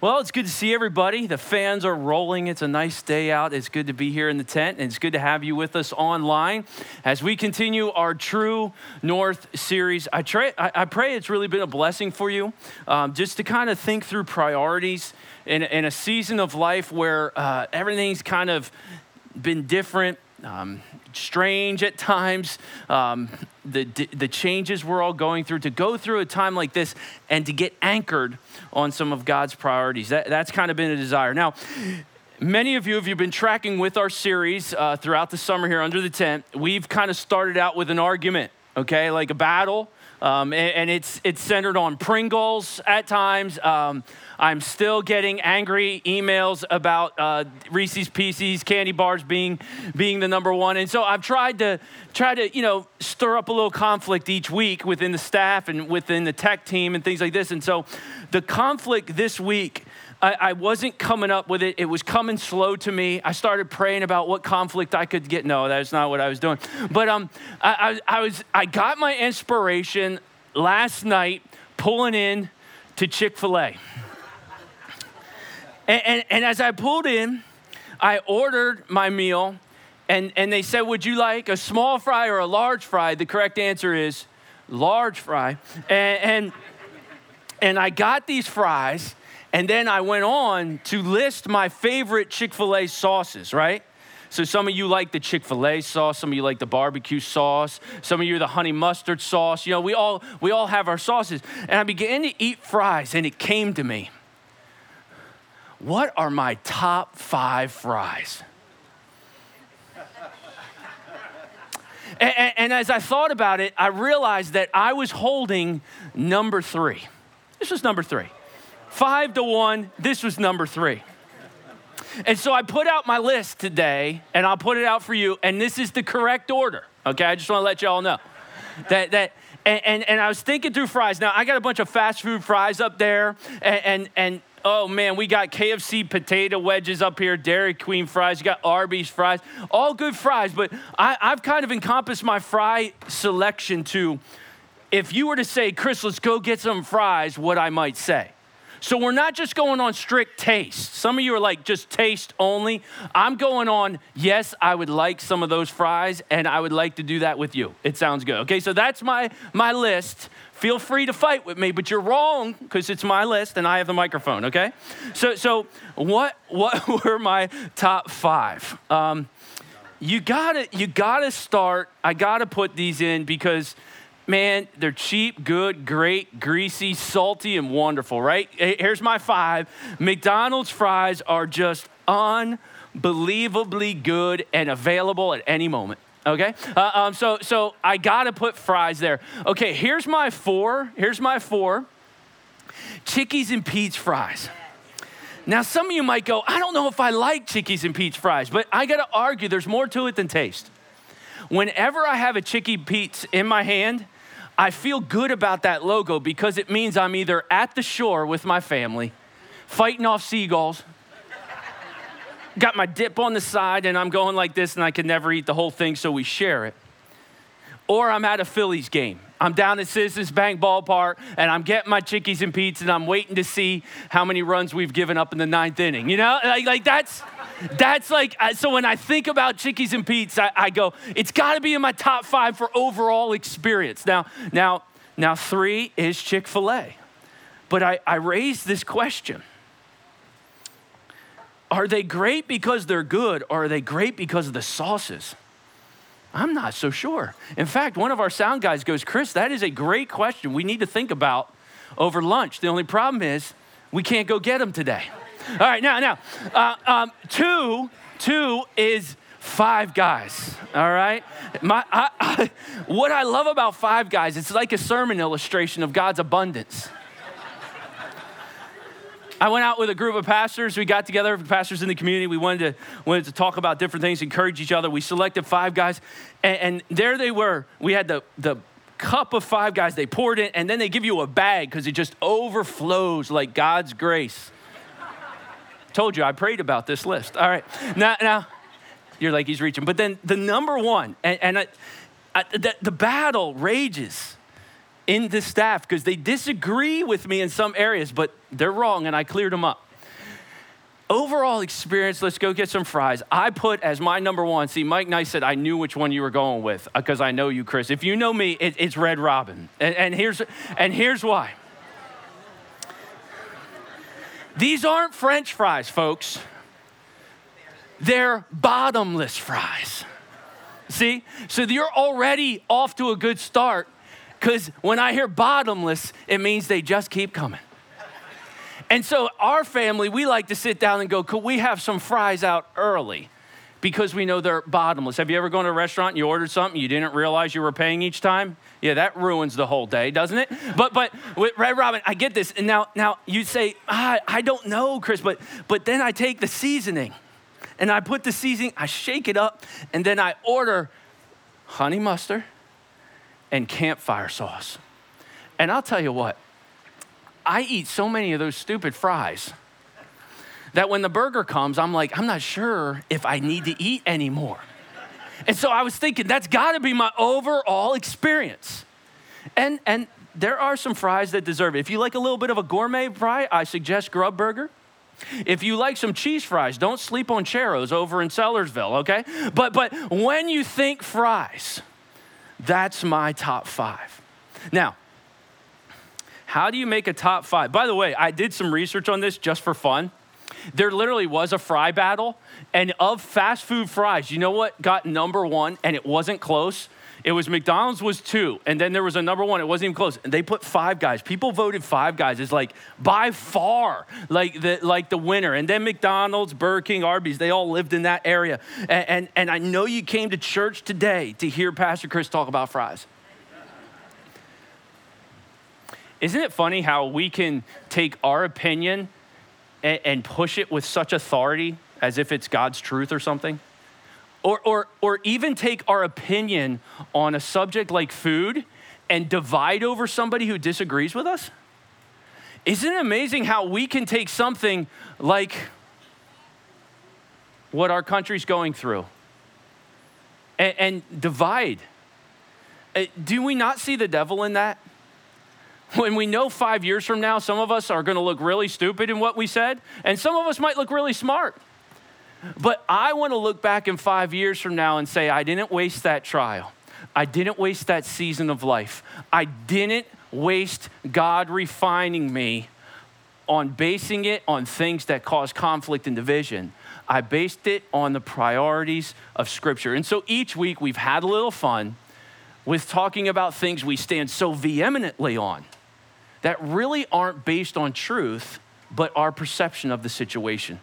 Well, it's good to see everybody. The fans are rolling. It's a nice day out. It's good to be here in the tent, and it's good to have you with us online as we continue our True North series. I pray it's really been a blessing for you, just to kind of think through priorities in a season of life where everything's kind of been different, strange at times, the changes we're all going through, to go through a time like this and to get anchored on some of God's priorities. That's kind of been a desire. Now, many of you, if you've been tracking with our series throughout the summer here under the tent, we've kind of started out with an argument, okay, like a battle. And it's centered on Pringles at times. I'm still getting angry emails about Reese's Pieces, candy bars being the number one. And so I've tried to stir up a little conflict each week within the staff and within the tech team and things like this. And so the conflict this week, I wasn't coming up with it. It was coming slow to me. I started praying about what conflict I could get. No, that's not what I was doing. But I got my inspiration last night pulling in to Chick-fil-A. And as I pulled in, I ordered my meal, and they said, "Would you like a small fry or a large fry?" The correct answer is large fry. And I got these fries. And then I went on to list my favorite Chick-fil-A sauces, right? So some of you like the Chick-fil-A sauce, some of you like the barbecue sauce, some of you the honey mustard sauce. You know, we all have our sauces. And I began to eat fries, and it came to me, what are my top 5 fries? And as I thought about it, I realized that I was holding number 3. This was number 3. 5-1, this was number 3. And so I put out my list today, and I'll put it out for you, and this is the correct order, okay? I just want to let you all know. And I was thinking through fries. Now, I got a bunch of fast food fries up there, and oh, man, we got KFC potato wedges up here, Dairy Queen fries, you got Arby's fries, all good fries, but I've kind of encompassed my fry selection to, if you were to say, "Chris, let's go get some fries," what I might say. So we're not just going on strict taste. Some of you are like, just taste only. I'm going on, yes, I would like some of those fries, and I would like to do that with you. It sounds good. Okay, so that's my list. Feel free to fight with me, but you're wrong because it's my list and I have the microphone, okay? So what were my top 5? You gotta start, I gotta put these in because, man, they're cheap, good, great, greasy, salty, and wonderful, right? Here's my 5. McDonald's fries are just unbelievably good and available at any moment, okay? So I gotta put fries there. Okay, here's my 4. Chickie's and Pete's fries. Now, some of you might go, "I don't know if I like Chickie's and Pete's fries," but I gotta argue there's more to it than taste. Whenever I have a Chickie's and Pete's in my hand, I feel good about that logo because it means I'm either at the shore with my family, fighting off seagulls, got my dip on the side and I'm going like this and I can never eat the whole thing, so we share it. Or I'm at a Phillies game. I'm down at Citizens Bank ballpark and I'm getting my Chickie's and Pete's and I'm waiting to see how many runs we've given up in the 9th inning. You know, like that's like, so when I think about Chickie's and Pete's, I go, it's gotta be in my top 5 for overall experience. Now 3 is Chick-fil-A. But I raised this question. Are they great because they're good or are they great because of the sauces? I'm not so sure. In fact, one of our sound guys goes, "Chris, that is a great question we need to think about over lunch. The only problem is we can't go get them today." All right, now, 2 is Five Guys, all right? What I love about Five Guys, it's like a sermon illustration of God's abundance. I went out with a group of pastors. We got together, pastors in the community. We wanted to talk about different things, encourage each other. We selected Five Guys, and there they were. We had the cup of Five Guys. They poured it, and then they give you a bag because it just overflows like God's grace. Told you, I prayed about this list. All right, now you're like, he's reaching. But then the number 1, and the battle rages in the staff because they disagree with me in some areas, but They're wrong, and I cleared them up. Overall experience, let's go get some fries. I put as my number one. See, Mike Nice said, I knew which one you were going with because I know you, Chris. If you know me, it's Red Robin. And here's why. These aren't French fries, folks. They're bottomless fries. See? So you're already off to a good start because when I hear bottomless, it means they just keep coming. And so our family, we like to sit down and go, could we have some fries out early? Because we know they're bottomless. Have you ever gone to a restaurant and you ordered something you didn't realize you were paying each time? Yeah, that ruins the whole day, doesn't it? But with Red Robin, I get this. And now you say, I don't know, Chris, but then I take the seasoning and I put the seasoning, I shake it up, and then I order honey mustard and campfire sauce. And I'll tell you what, I eat so many of those stupid fries that when the burger comes, I'm like, I'm not sure if I need to eat anymore. And so I was thinking, that's gotta be my overall experience. And there are some fries that deserve it. If you like a little bit of a gourmet fry, I suggest Grub Burger. If you like some cheese fries, don't sleep on Chero's over in Sellersville, okay? But when you think fries, that's my top five. Now, how do you make a top five? By the way, I did some research on this just for fun. There literally was a fry battle, and of fast food fries, you know what got number one, and it wasn't close? It was McDonald's was two, and then there was a number one. It wasn't even close. And they put Five Guys. People voted Five Guys as like by far like the winner. And then McDonald's, Burger King, Arby's, they all lived in that area. And I know you came to church today to hear Pastor Chris talk about fries. Isn't it funny how we can take our opinion and push it with such authority as if it's God's truth or something? Or even take our opinion on a subject like food and divide over somebody who disagrees with us? Isn't it amazing how we can take something like what our country's going through and divide? Do we not see the devil in that? When we know 5 years from now, some of us are going to look really stupid in what we said, and some of us might look really smart. But I want to look back in 5 years from now and say, I didn't waste that trial. I didn't waste that season of life. I didn't waste God refining me on basing it on things that cause conflict and division. I based it on the priorities of Scripture. And so each week we've had a little fun with talking about things we stand so vehemently on that really aren't based on truth, but our perception of the situation.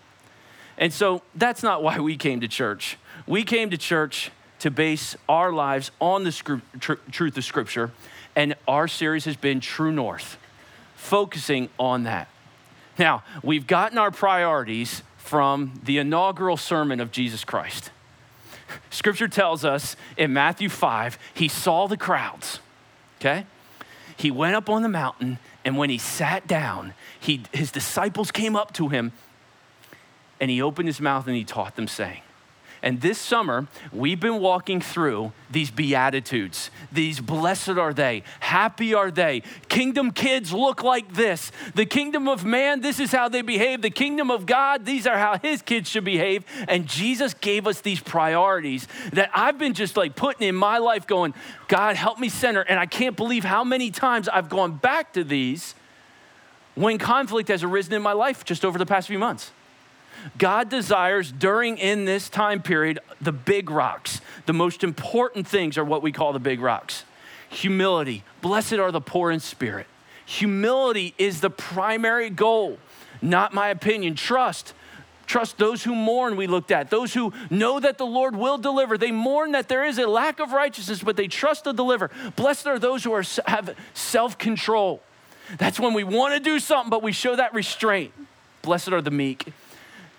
And so that's not why we came to church. We came to church to base our lives on the truth of Scripture, and our series has been True North, focusing on that. Now, we've gotten our priorities from the inaugural sermon of Jesus Christ. Scripture tells us in Matthew 5, he saw the crowds, okay? He went up on the mountain, and when he sat down, his disciples came up to him, and he opened his mouth and he taught them, saying, and this summer, we've been walking through these Beatitudes, these blessed are they, happy are they. Kingdom kids look like this. The kingdom of man, this is how they behave. The kingdom of God, these are how his kids should behave. And Jesus gave us these priorities that I've been just like putting in my life going, God, help me center. And I can't believe how many times I've gone back to these when conflict has arisen in my life just over the past few months. God desires in this time period, the big rocks. The most important things are what we call the big rocks. Humility, blessed are the poor in spirit. Humility is the primary goal, not my opinion. Trust those who mourn, we looked at. Those who know that the Lord will deliver. They mourn that there is a lack of righteousness, but they trust the deliver. Blessed are those who have self-control. That's when we want to do something, but we show that restraint. Blessed are the meek.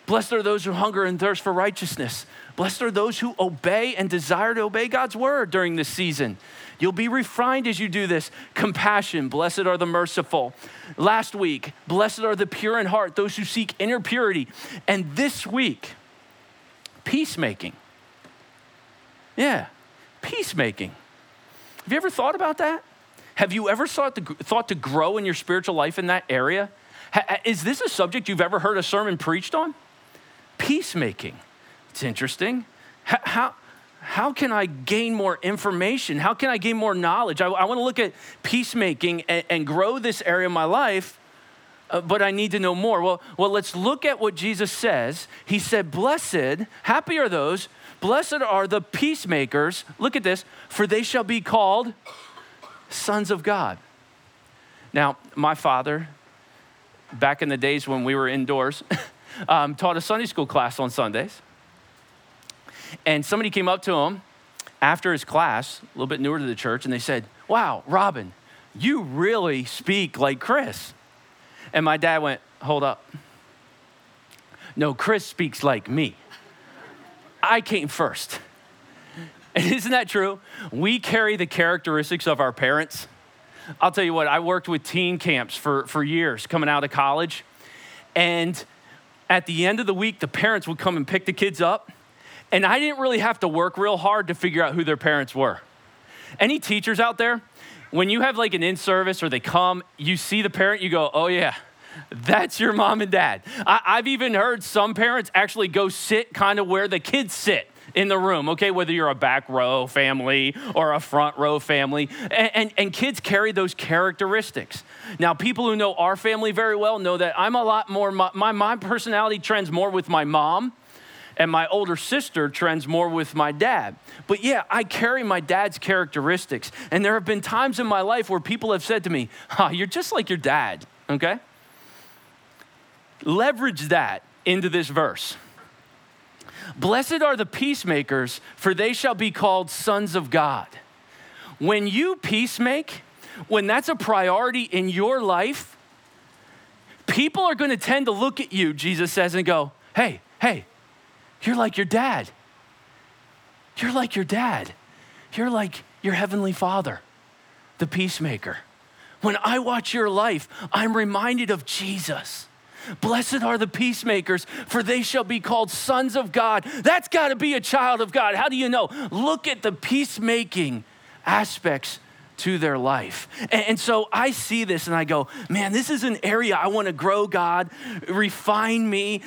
Blessed are those who hunger and thirst for righteousness. Blessed are those who obey and desire to obey God's word during this season. You'll be refined as you do this. Compassion, blessed are the merciful. Last week, blessed are the pure in heart, those who seek inner purity. And this week, peacemaking. Yeah, peacemaking. Have you ever thought about that? Have you ever thought to grow in your spiritual life in that area? Is this a subject you've ever heard a sermon preached on? Peacemaking. It's interesting. How can I gain more information? How can I gain more knowledge? I want to look at peacemaking and grow this area of my life, but I need to know more. Well, let's look at what Jesus says. He said, blessed are the peacemakers. Look at this, for they shall be called sons of God. Now, my father, back in the days when we were indoors, taught a Sunday school class on Sundays. And somebody came up to him after his class, a little bit newer to the church, and they said, "Wow, Robin, you really speak like Chris." And my dad went, "Hold up. No, Chris speaks like me. I came first." And isn't that true? We carry the characteristics of our parents. I'll tell you what, I worked with teen camps for years coming out of college. And at the end of the week, the parents would come and pick the kids up. And I didn't really have to work real hard to figure out who their parents were. Any teachers out there, when you have like an in-service or they come, you see the parent, you go, "Oh yeah, that's your mom and dad." I've even heard some parents actually go sit kind of where the kids sit in the room, okay, whether you're a back row family or a front row family, and kids carry those characteristics. Now, people who know our family very well know that I'm a lot more, my personality trends more with my mom, and my older sister trends more with my dad. But yeah, I carry my dad's characteristics. And there have been times in my life where people have said to me, "You're just like your dad," okay? Leverage that into this verse. Blessed are the peacemakers, for they shall be called sons of God. When you peacemake, when that's a priority in your life, people are gonna tend to look at you, Jesus says, and go, hey, "You're like your dad. You're like your dad. You're like your heavenly Father, the peacemaker." When I watch your life, I'm reminded of Jesus. Blessed are the peacemakers, for they shall be called sons of God. That's got to be a child of God. How do you know? Look at the peacemaking aspects to their life. And so I see this and I go, man, this is an area I want to grow, God. Refine me,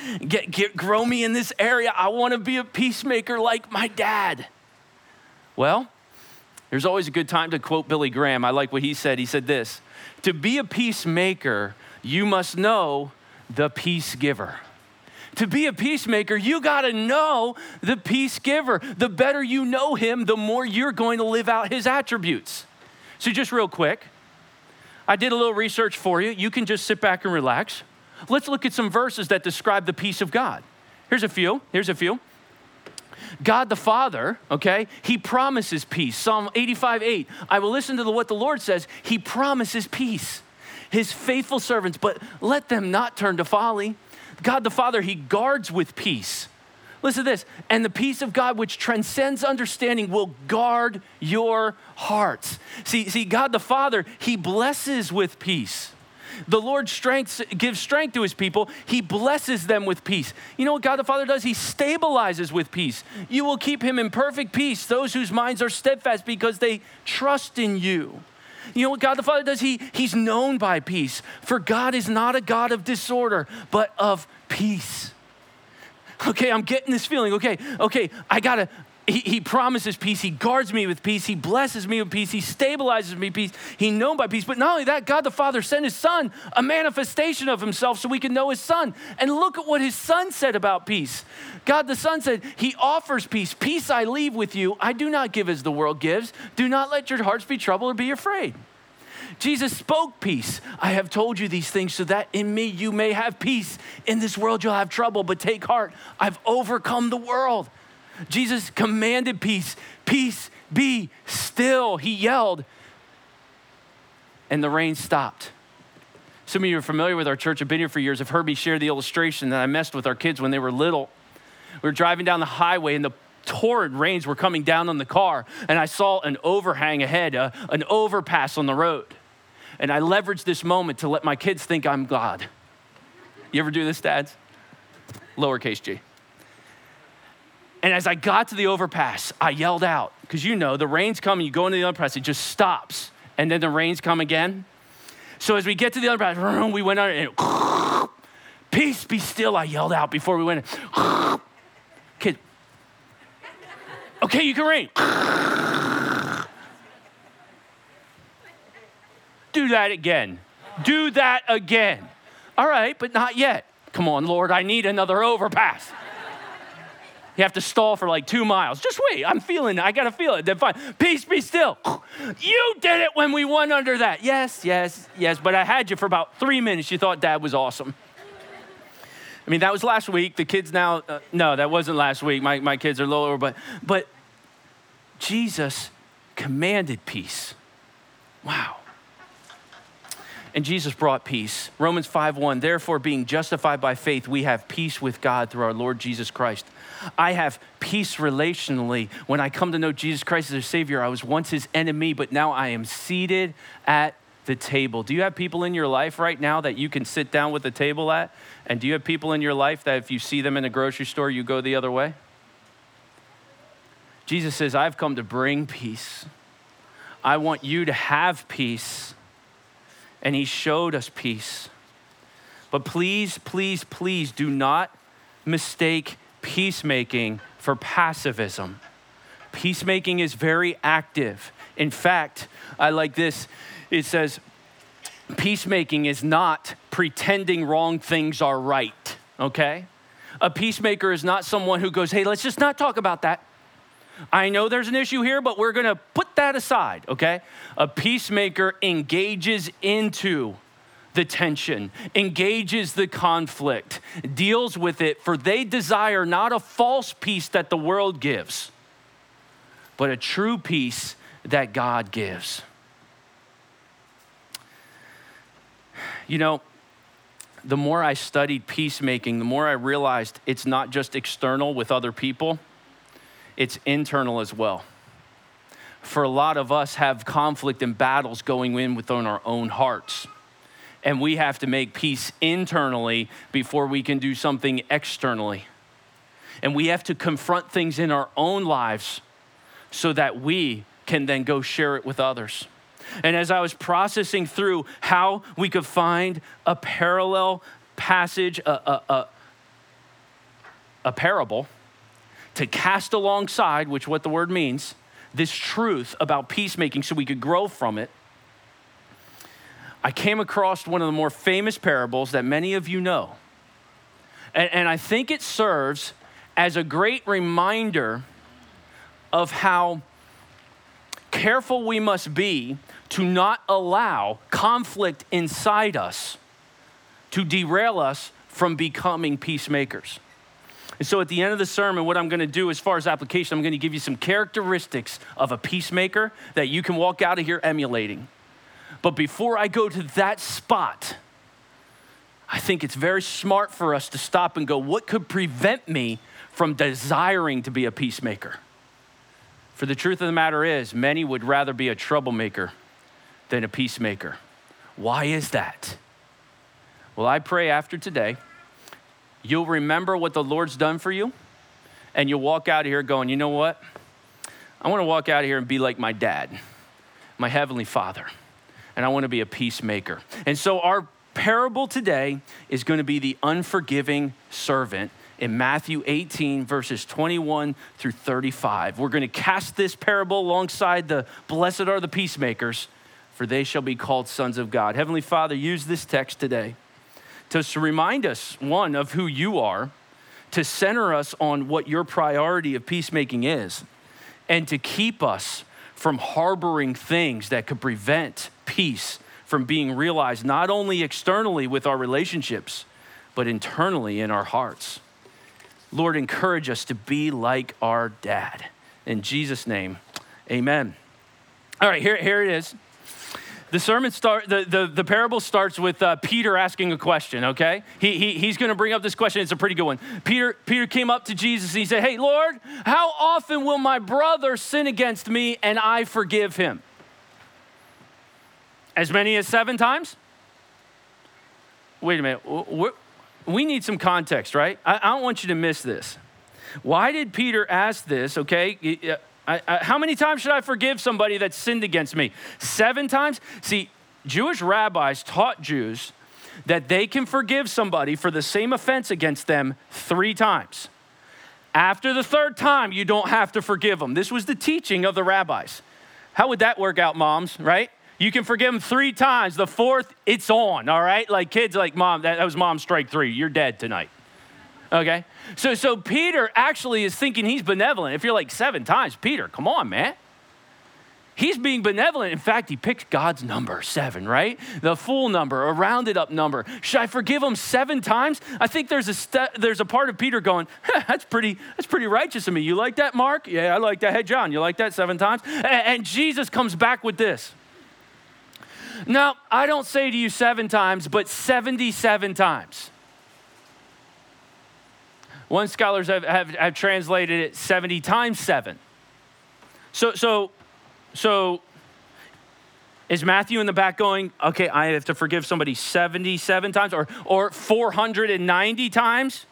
grow me in this area. I want to be a peacemaker like my dad. Well, there's always a good time to quote Billy Graham. I like what he said. He said this, "To be a peacemaker, you must know the peace giver." To be a peacemaker, you gotta know the peace giver. The better you know him, the more you're going to live out his attributes. So just real quick, I did a little research for you. You can just sit back and relax. Let's look at some verses that describe the peace of God. Here's a few. God the Father, okay, he promises peace. Psalm 85:8, "I will listen to what the Lord says." He promises peace. His faithful servants, but let them not turn to folly. God the Father, he guards with peace. Listen to this, "And the peace of God which transcends understanding will guard your hearts." See, God the Father, he blesses with peace. The Lord gives strength to his people. He blesses them with peace. You know what God the Father does? He stabilizes with peace. "You will keep him in perfect peace, those whose minds are steadfast because they trust in you." You know what God the Father does? He's known by peace. "For God is not a God of disorder, but of peace." Okay, I'm getting this feeling. Okay, he promises peace. He guards me with peace. He blesses me with peace. He stabilizes me with peace. He's known by peace. But not only that, God the Father sent his Son, a manifestation of himself so we can know his Son. And look at what his Son said about peace. God the Son said, he offers peace. "Peace I leave with you. I do not give as the world gives. Do not let your hearts be troubled or be afraid." Jesus spoke peace. "I have told you these things so that in me you may have peace. In this world you'll have trouble, but take heart. I've overcome the world." Jesus commanded peace. "Peace, be still," he yelled. And the rain stopped. Some of you are familiar with our church, have been here for years, have heard me share the illustration that I messed with our kids when they were little. We were driving down the highway and the torrid rains were coming down on the car, and I saw an overhang ahead, an overpass on the road. And I leveraged this moment to let my kids think I'm God. You ever do this, dads? Lowercase g. And as I got to the overpass, I yelled out, because you know, the rain's coming, you go into the overpass, it just stops, and then the rain's come again. So as we get to the overpass, we went out and "Peace, be still," I yelled out before we went in. Kid, okay, you can ring. Do that again. Do that again. All right, but not yet. Come on, Lord, I need another overpass. You have to stall for like 2 miles. Just wait, I'm feeling it. I gotta feel it. Then fine. Peace, be still. You did it when we won under that. Yes, but I had you for about 3 minutes. You thought Dad was awesome. I mean, that was last week. The kids now, no, that wasn't last week. My kids are lower, but Jesus commanded peace. Wow. And Jesus brought peace. Romans 5:1, therefore being justified by faith, we have peace with God through our Lord Jesus Christ. I have peace relationally. When I come to know Jesus Christ as their Savior, I was once his enemy, but now I am seated at the table. Do you have people in your life right now that you can sit down with the table at? And do you have people in your life that if you see them in a grocery store, you go the other way? Jesus says, I've come to bring peace. I want you to have peace. And he showed us peace. But please, please, please do not mistake peacemaking for passivism. Peacemaking is very active. In fact, I like this. It says, peacemaking is not pretending wrong things are right, okay? A peacemaker is not someone who goes, hey, let's just not talk about that. I know there's an issue here, but we're going to put that aside, okay? A peacemaker engages into the tension, engages the conflict, deals with it, for they desire not a false peace that the world gives, but a true peace that God gives. You know, the more I studied peacemaking, the more I realized it's not just external with other people. It's internal as well. For a lot of us have conflict and battles going in within our own hearts. And we have to make peace internally before we can do something externally. And we have to confront things in our own lives so that we can then go share it with others. And as I was processing through how we could find a parallel passage, a parable, to cast alongside, which what the word means, this truth about peacemaking so we could grow from it, I came across one of the more famous parables that many of you know. And I think it serves as a great reminder of how careful we must be to not allow conflict inside us to derail us from becoming peacemakers. And so at the end of the sermon, what I'm going to do as far as application, I'm going to give you some characteristics of a peacemaker that you can walk out of here emulating. But before I go to that spot, I think it's very smart for us to stop and go, what could prevent me from desiring to be a peacemaker? For the truth of the matter is, many would rather be a troublemaker than a peacemaker. Why is that? Well, I pray after today, you'll remember what the Lord's done for you, and you'll walk out of here going, you know what? I want to walk out of here and be like my dad, my heavenly Father, and I want to be a peacemaker. And so our parable today is going to be the unforgiving servant in Matthew 18, verses 21 through 35. We're going to cast this parable alongside the blessed are the peacemakers, for they shall be called sons of God. Heavenly Father, use this text today to remind us, one, of who you are, to center us on what your priority of peacemaking is, and to keep us from harboring things that could prevent peace from being realized, not only externally with our relationships, but internally in our hearts. Lord, encourage us to be like our dad. In Jesus' name, amen. All right, here it is. The sermon the parable starts with Peter asking a question, okay? He's gonna bring up this question. It's a pretty good one. Peter came up to Jesus and he said, hey, Lord, how often will my brother sin against me and I forgive him? As many as 7 times? Wait a minute, we need some context, right? I don't want you to miss this. Why did Peter ask this, okay? How many times should I forgive somebody that sinned against me? 7 times? See, Jewish rabbis taught Jews that they can forgive somebody for the same offense against them 3 times. After the 3rd time, you don't have to forgive them. This was the teaching of the rabbis. How would that work out, moms, right? You can forgive them 3 times. The 4th, it's on, all right? Like kids, like, Mom, that was Mom strike 3. You're dead tonight, okay? So Peter actually is thinking he's benevolent. If you're like 7 times, Peter, come on, man. He's being benevolent. In fact, he picked God's number, 7, right? The full number, a rounded up number. Should I forgive him 7 times? I think there's a part of Peter going, that's pretty righteous of me. You like that, Mark? Yeah, I like that. Hey, John, you like that 7 times? And Jesus comes back with this. Now, I don't say to you 7 times, but 77 times. One scholars have translated it 70 times 7. So is Matthew in the back going, okay, I have to forgive somebody 77 times or 490 times?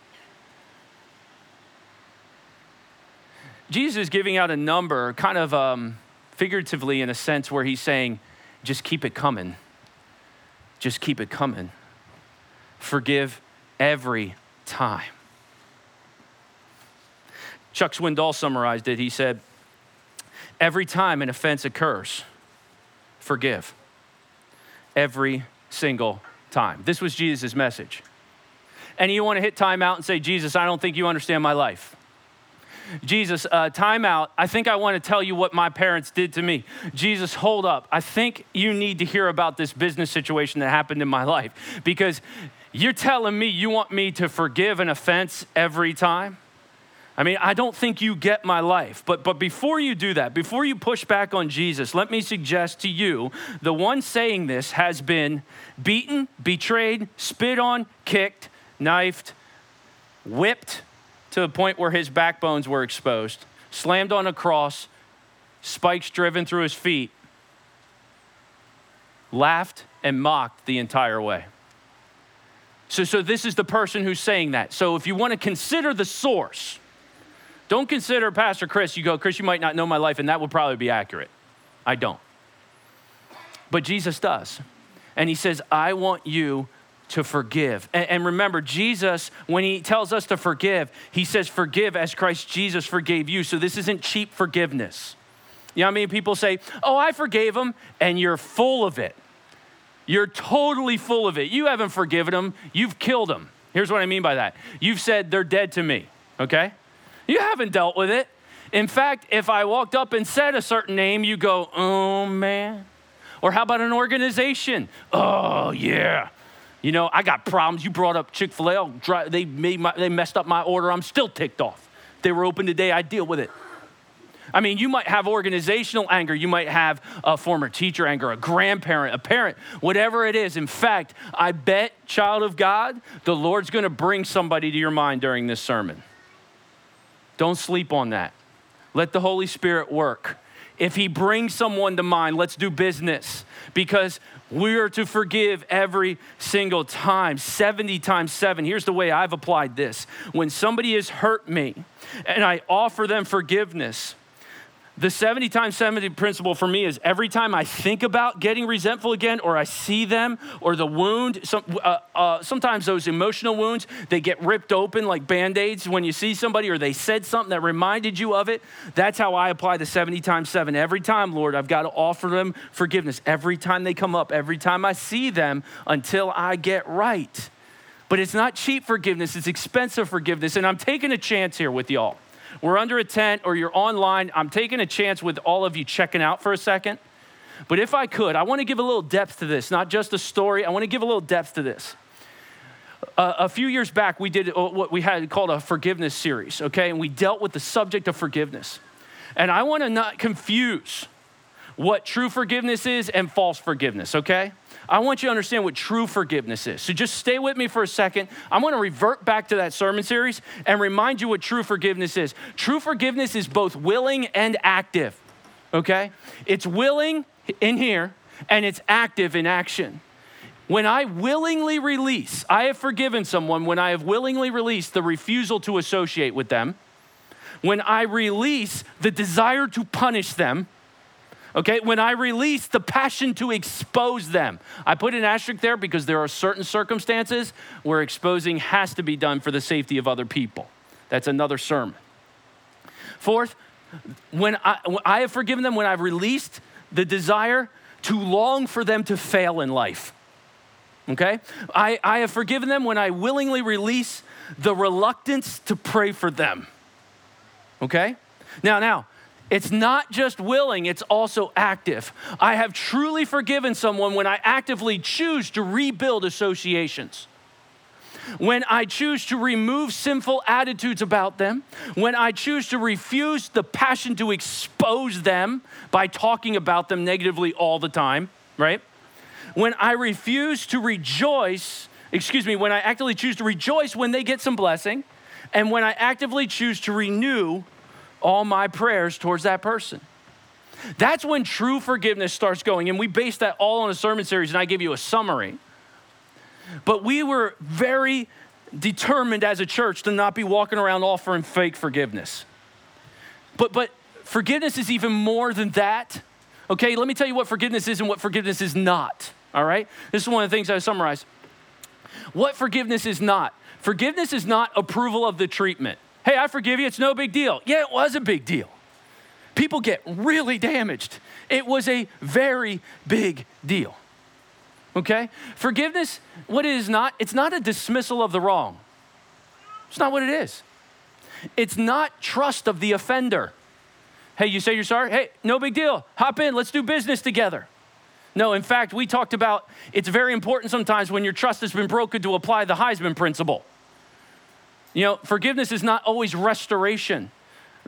Jesus is giving out a number kind of figuratively in a sense where he's saying, just keep it coming. Just keep it coming. Forgive every time. Chuck Swindoll summarized it. He said, every time an offense occurs, forgive. Every single time. This was Jesus' message. And you want to hit time out and say, Jesus, I don't think you understand my life. Jesus, time out. I think I want to tell you what my parents did to me. Jesus, hold up. I think you need to hear about this business situation that happened in my life because you're telling me you want me to forgive an offense every time? I mean, I don't think you get my life, but before you do that, before you push back on Jesus, let me suggest to you, the one saying this has been beaten, betrayed, spit on, kicked, knifed, whipped to the point where his backbones were exposed, slammed on a cross, spikes driven through his feet, laughed and mocked the entire way. So this is the person who's saying that. So if you want to consider the source, don't consider Pastor Chris. You go, Chris, you might not know my life, and that would probably be accurate. I don't. But Jesus does. And he says, I want you to forgive. And remember, Jesus, when he tells us to forgive, he says, forgive as Christ Jesus forgave you. So this isn't cheap forgiveness. You know what I mean? People say, oh, I forgave him, and you're full of it. You're totally full of it. You haven't forgiven him. You've killed him. Here's what I mean by that. You've said they're dead to me, okay? You haven't dealt with it. In fact, if I walked up and said a certain name, you go, oh, man. Or how about an organization? Oh, yeah. You know, I got problems. You brought up Chick-fil-A. They messed up my order. I'm still ticked off. They were open today. I deal with it. I mean, you might have organizational anger. You might have a former teacher anger, a grandparent, a parent, whatever it is. In fact, I bet, child of God, the Lord's going to bring somebody to your mind during this sermon. Don't sleep on that. Let the Holy Spirit work. If he brings someone to mind, let's do business because we are to forgive every single time, 70 times 7. Here's the way I've applied this. When somebody has hurt me and I offer them forgiveness, the 70 times 70 principle for me is every time I think about getting resentful again or I see them or the wound, sometimes those emotional wounds, they get ripped open like Band-Aids when you see somebody or they said something that reminded you of it. That's how I apply the 70 times 7. Every time, Lord, I've got to offer them forgiveness. Every time they come up, every time I see them until I get right. But it's not cheap forgiveness. It's expensive forgiveness. And I'm taking a chance here with y'all. We're under a tent or you're online. I'm taking a chance with all of you checking out for a second. But if I could, I want to give a little depth to this, not just a story. I want to give a little depth to this. A few years back, we did what we had called a forgiveness series, okay? And we dealt with the subject of forgiveness. And I want to not confuse what true forgiveness is and false forgiveness, okay? I want you to understand what true forgiveness is. So just stay with me for a second. I'm going to revert back to that sermon series and remind you what true forgiveness is. True forgiveness is both willing and active, okay? It's willing in here and it's active in action. When I willingly release, I have forgiven someone when I have willingly released the refusal to associate with them, when I release the desire to punish them, Okay, when I release the passion to expose them. I put an asterisk there because there are certain circumstances where exposing has to be done for the safety of other people. That's another sermon. Fourth, when I have forgiven them, when I've released the desire to long for them to fail in life. Okay? I have forgiven them when I willingly release the reluctance to pray for them. Okay? Now, it's not just willing, it's also active. I have truly forgiven someone when I actively choose to rebuild associations, when I choose to remove sinful attitudes about them, when I choose to refuse the passion to expose them by talking about them negatively all the time, right? When I refuse to rejoice, when I actively choose to rejoice when they get some blessing, and when I actively choose to renew all my prayers towards that person. That's when true forgiveness starts going. And we based that all on a sermon series, and I gave you a summary. But we were very determined as a church to not be walking around offering fake forgiveness. But forgiveness is even more than that. Okay, let me tell you what forgiveness is and what forgiveness is not, all right? This is one of the things I summarized. What forgiveness is not. Forgiveness is not approval of the treatment. Hey, I forgive you, it's no big deal. Yeah, it was a big deal. People get really damaged. It was a very big deal, okay? Forgiveness, what it is not, it's not a dismissal of the wrong. It's not what it is. It's not trust of the offender. Hey, you say you're sorry? Hey, no big deal. Hop in, let's do business together. No, in fact, we talked about it's very important sometimes when your trust has been broken to apply the Heisman principle. You know, forgiveness is not always restoration.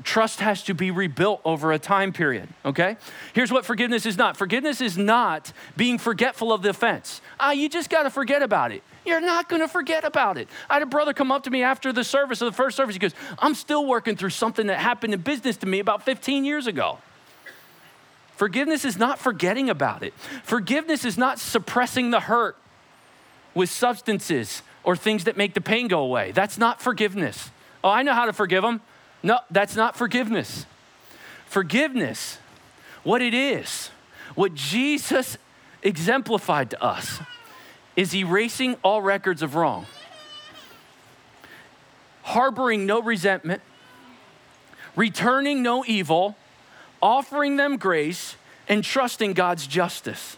Trust has to be rebuilt over a time period, okay? Here's what forgiveness is not. Forgiveness is not being forgetful of the offense. You just got to forget about it. You're not going to forget about it. I had a brother come up to me after the service, or the first service. He goes, I'm still working through something that happened in business to me about 15 years ago. Forgiveness is not forgetting about it. Forgiveness is not suppressing the hurt with substances or things that make the pain go away. That's not forgiveness. Oh, I know how to forgive them. No, that's not forgiveness. Forgiveness, what it is, what Jesus exemplified to us, is erasing all records of wrong, harboring no resentment, returning no evil, offering them grace, and trusting God's justice.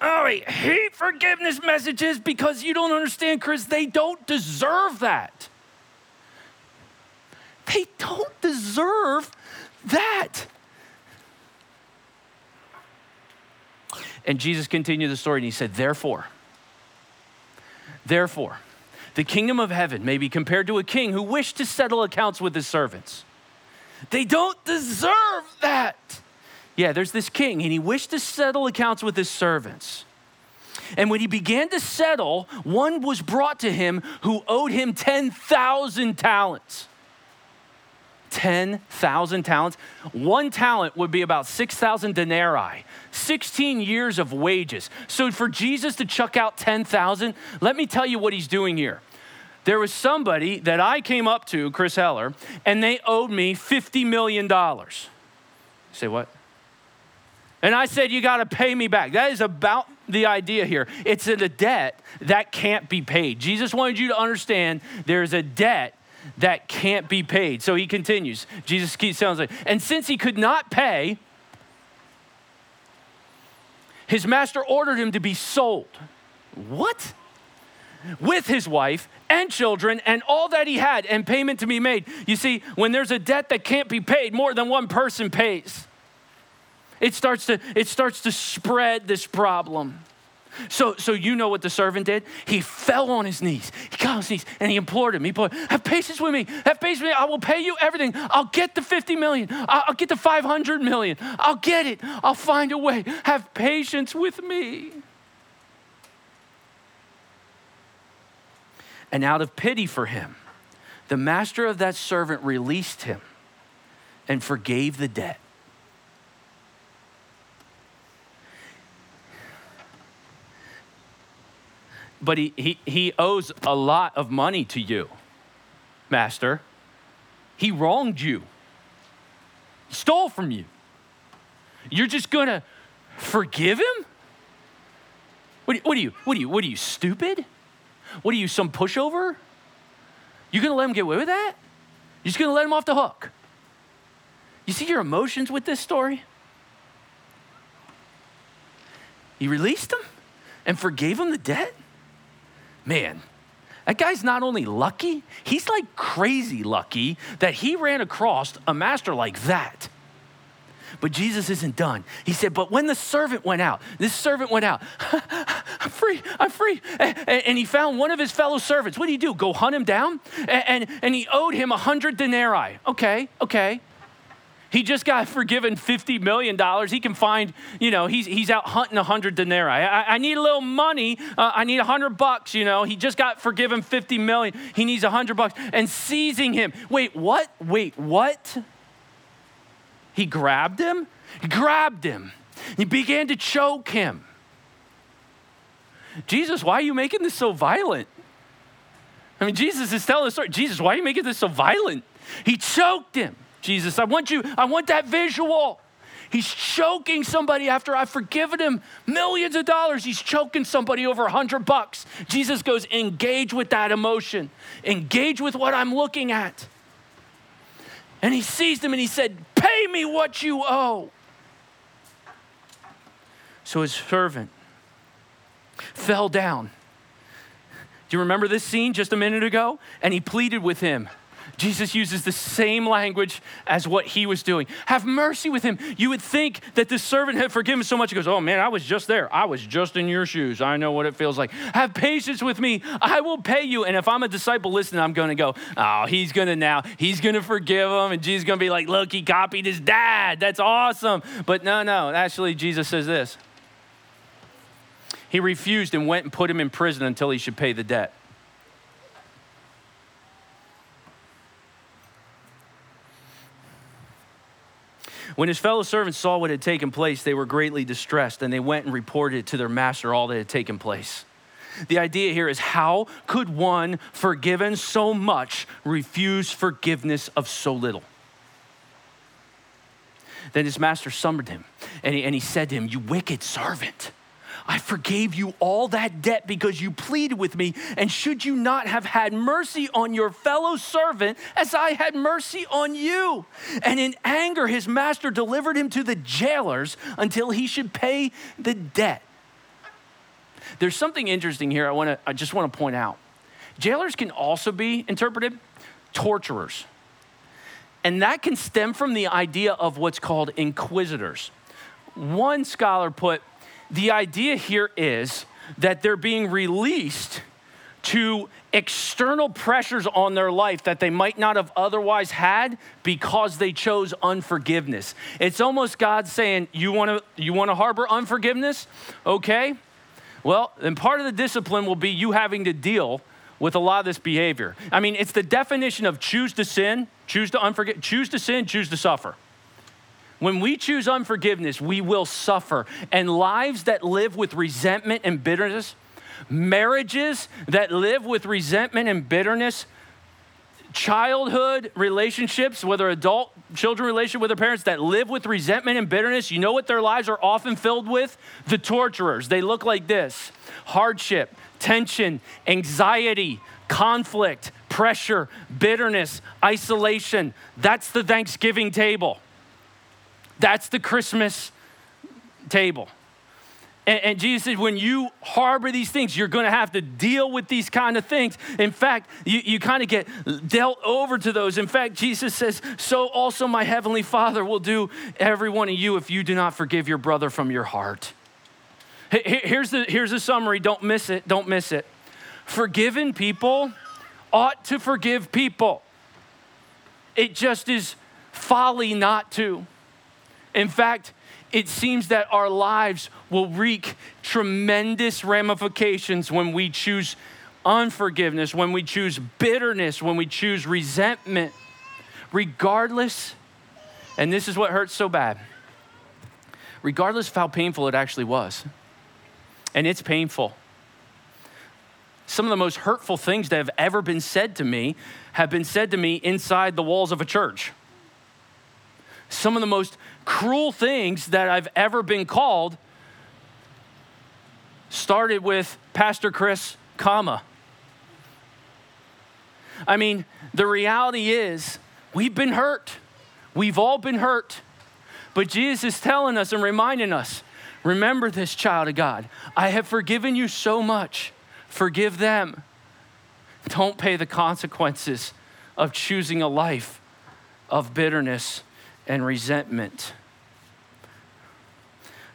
Oh, I hate forgiveness messages because you don't understand, Chris, they don't deserve that. They don't deserve that. And Jesus continued the story and he said, therefore, the kingdom of heaven may be compared to a king who wished to settle accounts with his servants. They don't deserve that. Yeah, there's this king, and he wished to settle accounts with his servants. And when he began to settle, one was brought to him who owed him 10,000 talents. 10,000 talents. One talent would be about 6,000 denarii, 16 years of wages. So for Jesus to chuck out 10,000, let me tell you what he's doing here. There was somebody that I came up to, Chris Heller, and they owed me $50 million. You say what? And I said, you got to pay me back. That is about the idea here. It's a debt that can't be paid. Jesus wanted you to understand there's a debt that can't be paid. So he continues. Jesus keeps telling us, and since he could not pay, his master ordered him to be sold. What? With his wife and children and all that he had, and payment to be made. You see, when there's a debt that can't be paid, more than one person pays. It starts to spread this problem. So you know what the servant did? He fell on his knees. He got on his knees and he implored him. He implored, have patience with me. Have patience with me. I will pay you everything. I'll get the 50 million. I'll get the 500 million. I'll get it. I'll find a way. Have patience with me. And out of pity for him, the master of that servant released him and forgave the debt. But he owes a lot of money to you, master. He wronged you, stole from you. You're just gonna forgive him? What are you, stupid? What are you, some pushover? You gonna let him get away with that? You're just gonna let him off the hook? You see your emotions with this story? He released him and forgave him the debt? Man, that guy's not only lucky, he's like crazy lucky that he ran across a master like that. But Jesus isn't done. He said, but when the servant went out, I'm free. And he found one of his fellow servants. What did he do? Go hunt him down? And he owed him 100 denarii. Okay. He just got forgiven $50 million. He can find, he's out hunting 100 denarii. I need a little money. I need $100, He just got forgiven $50 million. He needs $100 and seizing him. Wait, what? He grabbed him. He began to choke him. Jesus, why are you making this so violent? I mean, Jesus is telling the story. Jesus, why are you making this so violent? He choked him. Jesus, I want that visual. He's choking somebody after I've forgiven him millions of dollars. He's choking somebody over $100. Jesus goes, engage with that emotion. Engage with what I'm looking at. And he seized him and he said, pay me what you owe. So his servant fell down. Do you remember this scene just a minute ago? And he pleaded with him. Jesus uses the same language as what he was doing. Have mercy with him. You would think that the servant had forgiven so much. He goes, oh man, I was just there. I was just in your shoes. I know what it feels like. Have patience with me. I will pay you. And if I'm a disciple, listen, I'm going to go, oh, he's going to forgive him. And Jesus is going to be like, look, he copied his dad. That's awesome. But no. Actually, Jesus says this. He refused and went and put him in prison until he should pay the debt. When his fellow servants saw what had taken place, they were greatly distressed, and they went and reported to their master all that had taken place. The idea here is, how could one forgiven so much refuse forgiveness of so little? Then his master summoned him, and he said to him, you wicked servant, I forgave you all that debt because you pleaded with me, and should you not have had mercy on your fellow servant as I had mercy on you? And in anger, his master delivered him to the jailers until he should pay the debt. There's something interesting here I just want to point out. Jailers can also be interpreted torturers. And that can stem from the idea of what's called inquisitors. One scholar put, the idea here is that they're being released to external pressures on their life that they might not have otherwise had because they chose unforgiveness. It's almost God saying, you want to harbor unforgiveness? Okay, well, then part of the discipline will be you having to deal with a lot of this behavior. I mean, it's the definition of choose to sin, choose to unforgive, choose to sin, choose to suffer. When we choose unforgiveness, we will suffer. And lives that live with resentment and bitterness, marriages that live with resentment and bitterness, childhood relationships, whether adult children relationship with their parents that live with resentment and bitterness, you know what their lives are often filled with? The torturers. They look like this: hardship, tension, anxiety, conflict, pressure, bitterness, isolation. That's the Thanksgiving table. That's the Christmas table. And Jesus said, when you harbor these things, you're going to have to deal with these kind of things. In fact, you kind of get dealt over to those. In fact, Jesus says, so also my heavenly Father will do every one of you if you do not forgive your brother from your heart. Here's the summary. Don't miss it. Forgiven people ought to forgive people. It just is folly not to. In fact, it seems that our lives will wreak tremendous ramifications when we choose unforgiveness, when we choose bitterness, when we choose resentment. Regardless, and this is what hurts so bad, regardless of how painful it actually was, and it's painful. Some of the most hurtful things that have ever been said to me have been said to me inside the walls of a church. some of the most cruel things that I've ever been called started with Pastor Chris, comma. I mean, the reality is we've been hurt. We've all been hurt. But Jesus is telling us and reminding us, remember this, child of God. I have forgiven you so much. Forgive them. Don't pay the consequences of choosing a life of bitterness and resentment.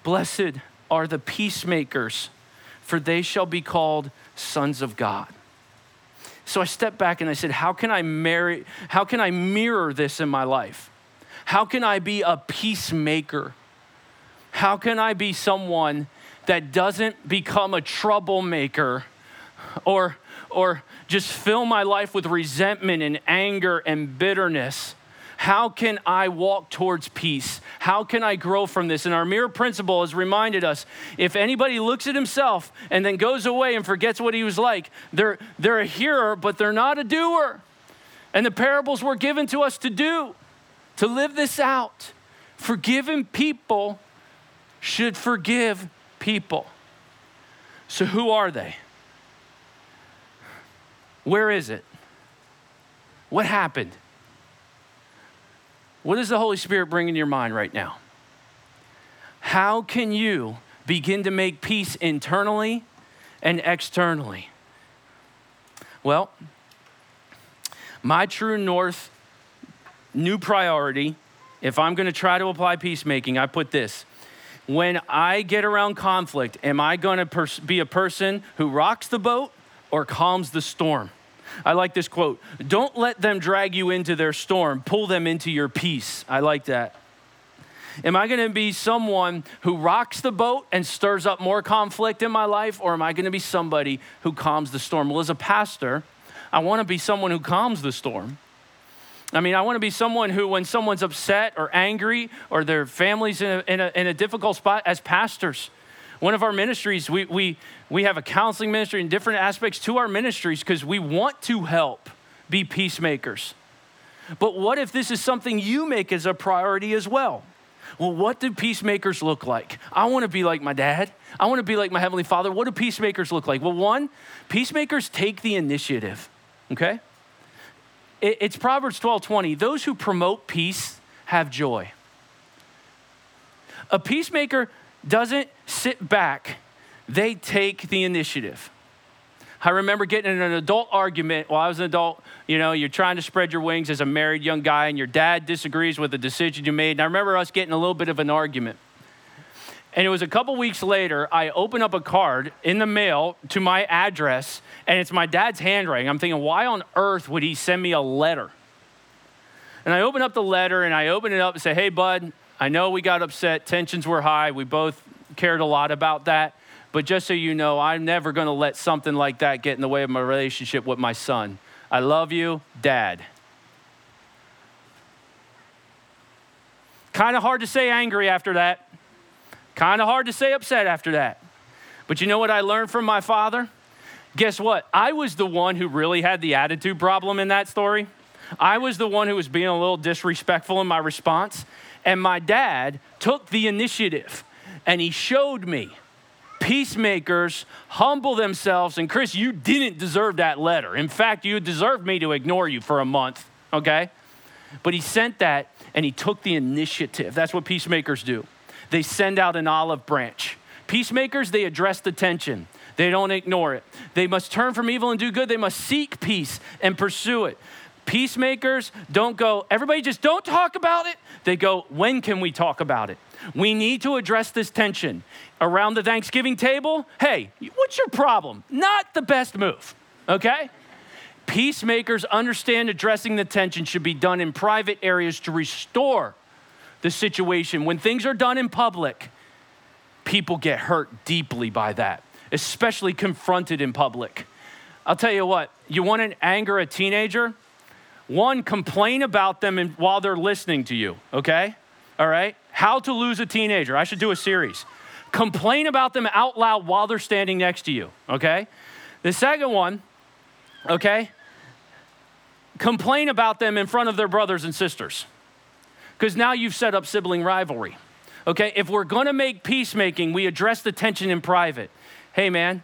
Blessed are the peacemakers, for they shall be called sons of God. So I stepped back and I said, how can I mirror this in my life? How can I be a peacemaker? How can I be someone that doesn't become a troublemaker or just fill my life with resentment and anger and bitterness? How can I walk towards peace? How can I grow from this? And our mirror principle has reminded us, if anybody looks at himself and then goes away and forgets what he was like, they're a hearer, but they're not a doer. And the parables were given to us to do, to live this out. Forgiven people should forgive people. So who are they? Where is it? What happened? What is the Holy Spirit bringing to your mind right now? How can you begin to make peace internally and externally? Well, my true north, new priority, if I'm going to try to apply peacemaking, I put this. When I get around conflict, am I going to be a person who rocks the boat or calms the storm? I like this quote. Don't let them drag you into their storm. Pull them into your peace. I like that. Am I going to be someone who rocks the boat and stirs up more conflict in my life? Or am I going to be somebody who calms the storm? Well, as a pastor, I want to be someone who calms the storm. I mean, I want to be someone who, when someone's upset or angry or their family's in a difficult spot, as pastors, one of our ministries, we have a counseling ministry and different aspects to our ministries because we want to help be peacemakers. But what if this is something you make as a priority as well? Well, what do peacemakers look like? I want to be like my dad. I want to be like my Heavenly Father. What do peacemakers look like? Well, one, peacemakers take the initiative, okay? It's Proverbs 12:20. Those who promote peace have joy. A peacemaker doesn't sit back, they take the initiative. I remember getting in an adult argument while I was an adult. You know, you're trying to spread your wings as a married young guy and your dad disagrees with the decision you made. And I remember us getting a little bit of an argument. And it was a couple weeks later, I open up a card in the mail to my address and it's my dad's handwriting. I'm thinking, why on earth would he send me a letter? And I open up the letter and I open it up and say, hey, bud, I know we got upset, tensions were high, we both cared a lot about that, but just so you know, I'm never gonna let something like that get in the way of my relationship with my son. I love you, Dad. Kinda hard to say angry after that. Kinda hard to say upset after that. But you know what I learned from my father? Guess what? I was the one who really had the attitude problem in that story. I was the one who was being a little disrespectful in my response. And my dad took the initiative and he showed me peacemakers humble themselves. And Chris, you didn't deserve that letter. In fact, you deserved me to ignore you for a month, okay? But he sent that and he took the initiative. That's what peacemakers do. They send out an olive branch. Peacemakers, they address the tension. They don't ignore it. They must turn from evil and do good. They must seek peace and pursue it. Peacemakers don't go, everybody just don't talk about it. They go, when can we talk about it? We need to address this tension. Around the Thanksgiving table, hey, what's your problem? Not the best move, okay? Peacemakers understand addressing the tension should be done in private areas to restore the situation. When things are done in public, people get hurt deeply by that, especially confronted in public. I'll tell you what, you want to anger a teenager? One, complain about them while they're listening to you, okay? All right? How to lose a teenager. I should do a series. Complain about them out loud while they're standing next to you, okay? The second one, okay? Complain about them in front of their brothers and sisters. because now you've set up sibling rivalry. Okay, if we're gonna make peacemaking, we address the tension in private. Hey man,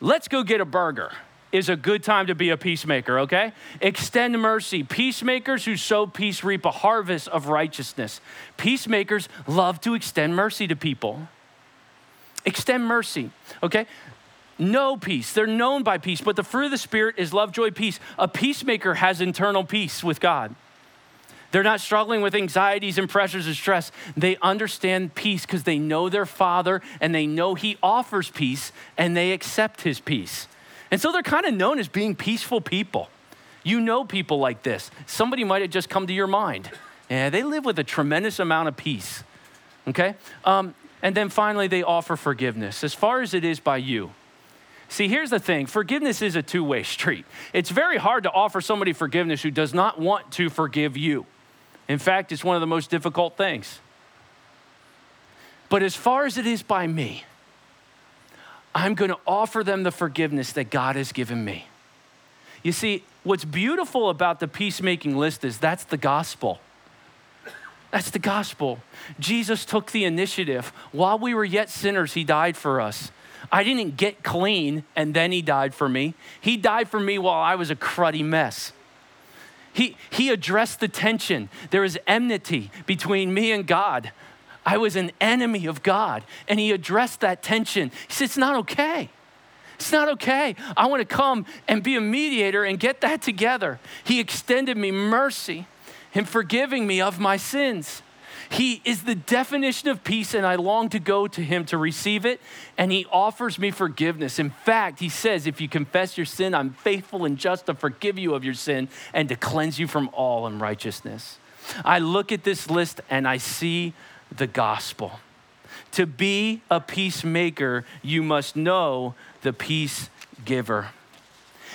let's go get a burger is a good time to be a peacemaker, okay? Extend mercy. Peacemakers who sow peace reap a harvest of righteousness. Peacemakers love to extend mercy to people. Extend mercy, okay? Know peace. They're known by peace, but the fruit of the Spirit is love, joy, peace. A peacemaker has internal peace with God. They're not struggling with anxieties and pressures and stress. They understand peace because they know their Father and they know He offers peace and they accept His peace. And so they're kind of known as being peaceful people. You know people like this. Somebody might have just come to your mind. Yeah, they live with a tremendous amount of peace, okay? And then finally, they offer forgiveness as far as it is by you. See, here's the thing. Forgiveness is a two-way street. It's very hard to offer somebody forgiveness who does not want to forgive you. In fact, it's one of the most difficult things. But as far as it is by me, I'm gonna offer them the forgiveness that God has given me. You see, what's beautiful about the peacemaking list is that's the gospel. That's the gospel. Jesus took the initiative. While we were yet sinners, He died for us. I didn't get clean and then He died for me. He died for me while I was a cruddy mess. He addressed the tension. There is enmity between me and God. I was an enemy of God, and He addressed that tension. He said, it's not okay. It's not okay. I want to come and be a mediator and get that together. He extended me mercy in forgiving me of my sins. He is the definition of peace, and I long to go to Him to receive it, and He offers me forgiveness. In fact, He says, if you confess your sin, I'm faithful and just to forgive you of your sin and to cleanse you from all unrighteousness. I look at this list, and I see the gospel. To be a peacemaker, you must know the peace giver.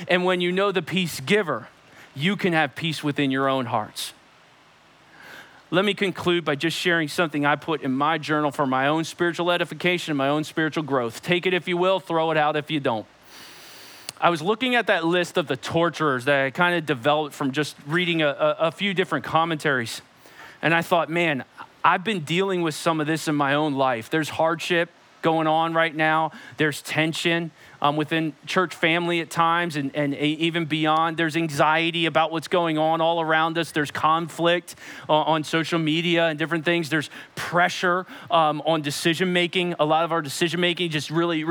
And when you know the peace giver, you can have peace within your own hearts. Let me conclude by just sharing something I put in my journal for my own spiritual edification and my own spiritual growth. Take it if you will, throw it out if you don't. I was looking at that list of the torturers that I kind of developed from just reading a few different commentaries. And I thought, man, I've been dealing with some of this in my own life. There's hardship going on right now. There's tension within church family at times and even beyond. There's anxiety about what's going on all around us. There's conflict on social media and different things. There's pressure on decision-making. A lot of our decision-making just really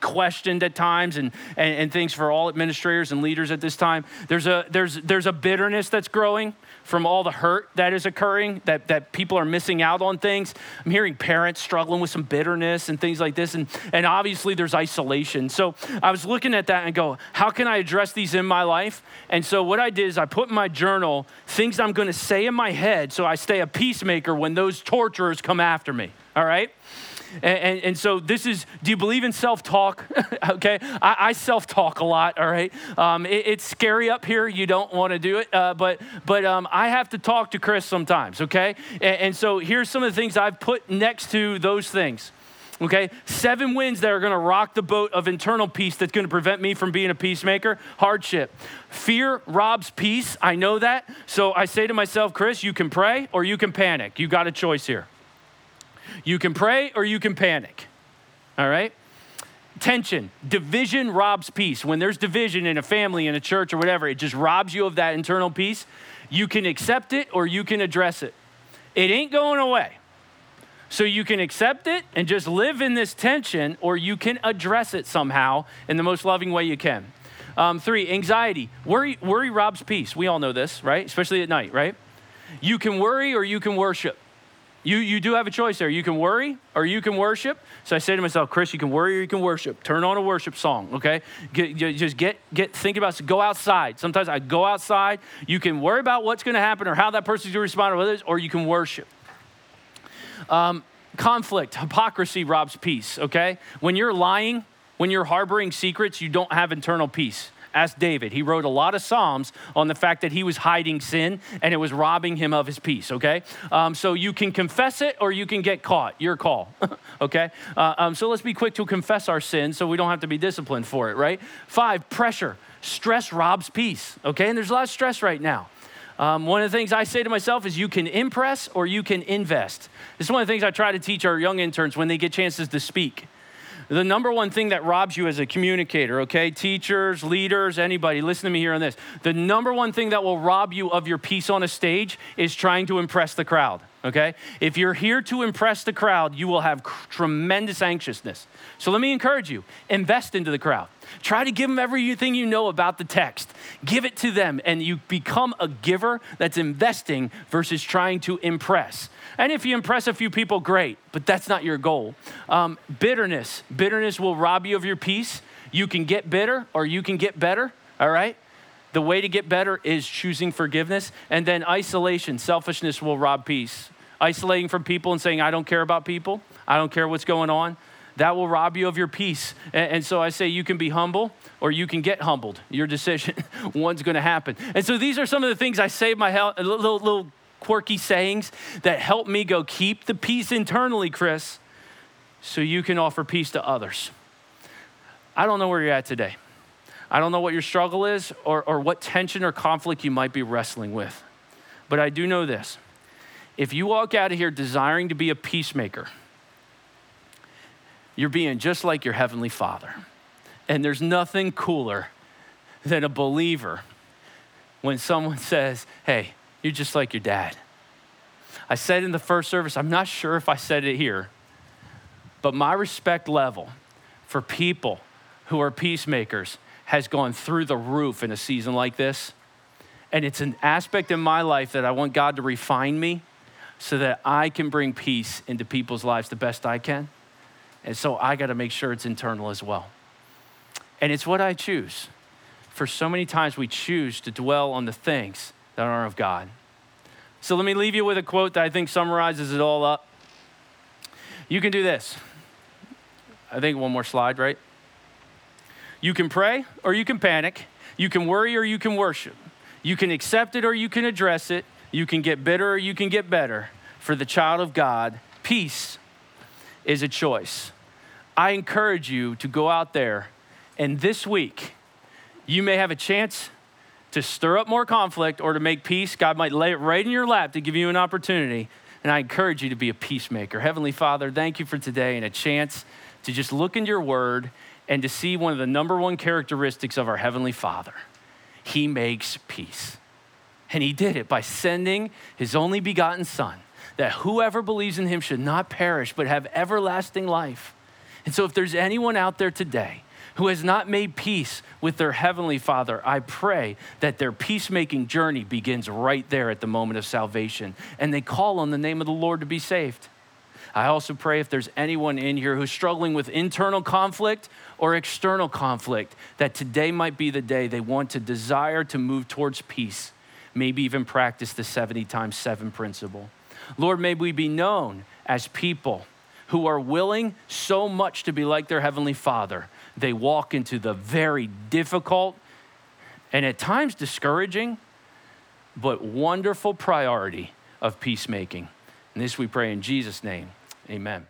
questioned at times and things for all administrators and leaders at this time. There's a bitterness that's growing from all the hurt that is occurring, that people are missing out on things. I'm hearing parents struggling with some bitterness and things like this. And obviously there's isolation. So I was looking at that and go, how can I address these in my life? And so what I did is I put in my journal things I'm gonna say in my head so I stay a peacemaker when those torturers come after me, all right? And so this is, do you believe in self-talk? Okay, I self-talk a lot, all right? It's scary up here. You don't want to do it, but I have to talk to Chris sometimes, okay? And so here's some of the things I've put next to those things, okay? 7 wins that are going to rock the boat of internal peace that's going to prevent me from being a peacemaker. Hardship. Fear robs peace. I know that. So I say to myself, Chris, you can pray or you can panic. You got a choice here. You can pray or you can panic, all right? Tension, division robs peace. When there's division in a family, in a church or whatever, it just robs you of that internal peace. You can accept it or you can address it. It ain't going away. So you can accept it and just live in this tension or you can address it somehow in the most loving way you can. 3, anxiety. Worry robs peace. We all know this, right? Especially at night, right? You can worry or you can worship. You do have a choice there. You can worry or you can worship. So I say to myself, Chris, you can worry or you can worship. Turn on a worship song, okay? Think about, go outside. Sometimes I go outside. You can worry about what's going to happen or how that person's going to respond or others, or you can worship. Conflict, hypocrisy robs peace, okay? When you're lying, when you're harboring secrets, you don't have internal peace. Ask David. He wrote a lot of Psalms on the fact that he was hiding sin and it was robbing him of his peace, okay? So you can confess it or you can get caught. Your call, okay? So let's be quick to confess our sin so we don't have to be disciplined for it, right? 5, pressure. Stress robs peace, okay? And there's a lot of stress right now. One of the things I say to myself is you can impress or you can invest. This is one of the things I try to teach our young interns when they get chances to speak. The number one thing that robs you as a communicator, okay? Teachers, leaders, anybody, listen to me here on this. The number one thing that will rob you of your piece on a stage is trying to impress the crowd, okay? If you're here to impress the crowd, you will have tremendous anxiousness. So let me encourage you, invest into the crowd. Try to give them everything you know about the text. Give it to them, and you become a giver that's investing versus trying to impress. And if you impress a few people, great, but that's not your goal. Bitterness will rob you of your peace. You can get bitter or you can get better, all right? The way to get better is choosing forgiveness. And then isolation, selfishness will rob peace. Isolating from people and saying, I don't care about people. I don't care what's going on. That will rob you of your peace. And so I say you can be humble or you can get humbled. Your decision, one's gonna happen. And so these are some of the things I say, my little quirky sayings that help me go keep the peace internally, Chris, so you can offer peace to others. I don't know where you're at today. I don't know what your struggle is or what tension or conflict you might be wrestling with. But I do know this. If you walk out of here desiring to be a peacemaker, you're being just like your Heavenly Father. And there's nothing cooler than a believer when someone says, hey, you're just like your dad. I said in the first service, I'm not sure if I said it here, but my respect level for people who are peacemakers has gone through the roof in a season like this. And it's an aspect in my life that I want God to refine me so that I can bring peace into people's lives the best I can. And so I got to make sure it's internal as well. And it's what I choose. For so many times we choose to dwell on the things that aren't of God. So let me leave you with a quote that I think summarizes it all up. You can do this. I think one more slide, right? You can pray or you can panic. You can worry or you can worship. You can accept it or you can address it. You can get bitter or you can get better. For the child of God, peace is a choice. I encourage you to go out there, and this week, you may have a chance to stir up more conflict or to make peace. God might lay it right in your lap to give you an opportunity, and I encourage you to be a peacemaker. Heavenly Father, thank you for today and a chance to just look into your word and to see one of the number one characteristics of our Heavenly Father. He makes peace, and he did it by sending his only begotten Son, that whoever believes in him should not perish, but have everlasting life. And so if there's anyone out there today who has not made peace with their Heavenly Father, I pray that their peacemaking journey begins right there at the moment of salvation, and they call on the name of the Lord to be saved. I also pray if there's anyone in here who's struggling with internal conflict or external conflict, that today might be the day they want to desire to move towards peace, maybe even practice the 70 times 7 principle. Lord, may we be known as people who are willing so much to be like their Heavenly Father, they walk into the very difficult and at times discouraging, but wonderful priority of peacemaking. And this we pray in Jesus' name, amen.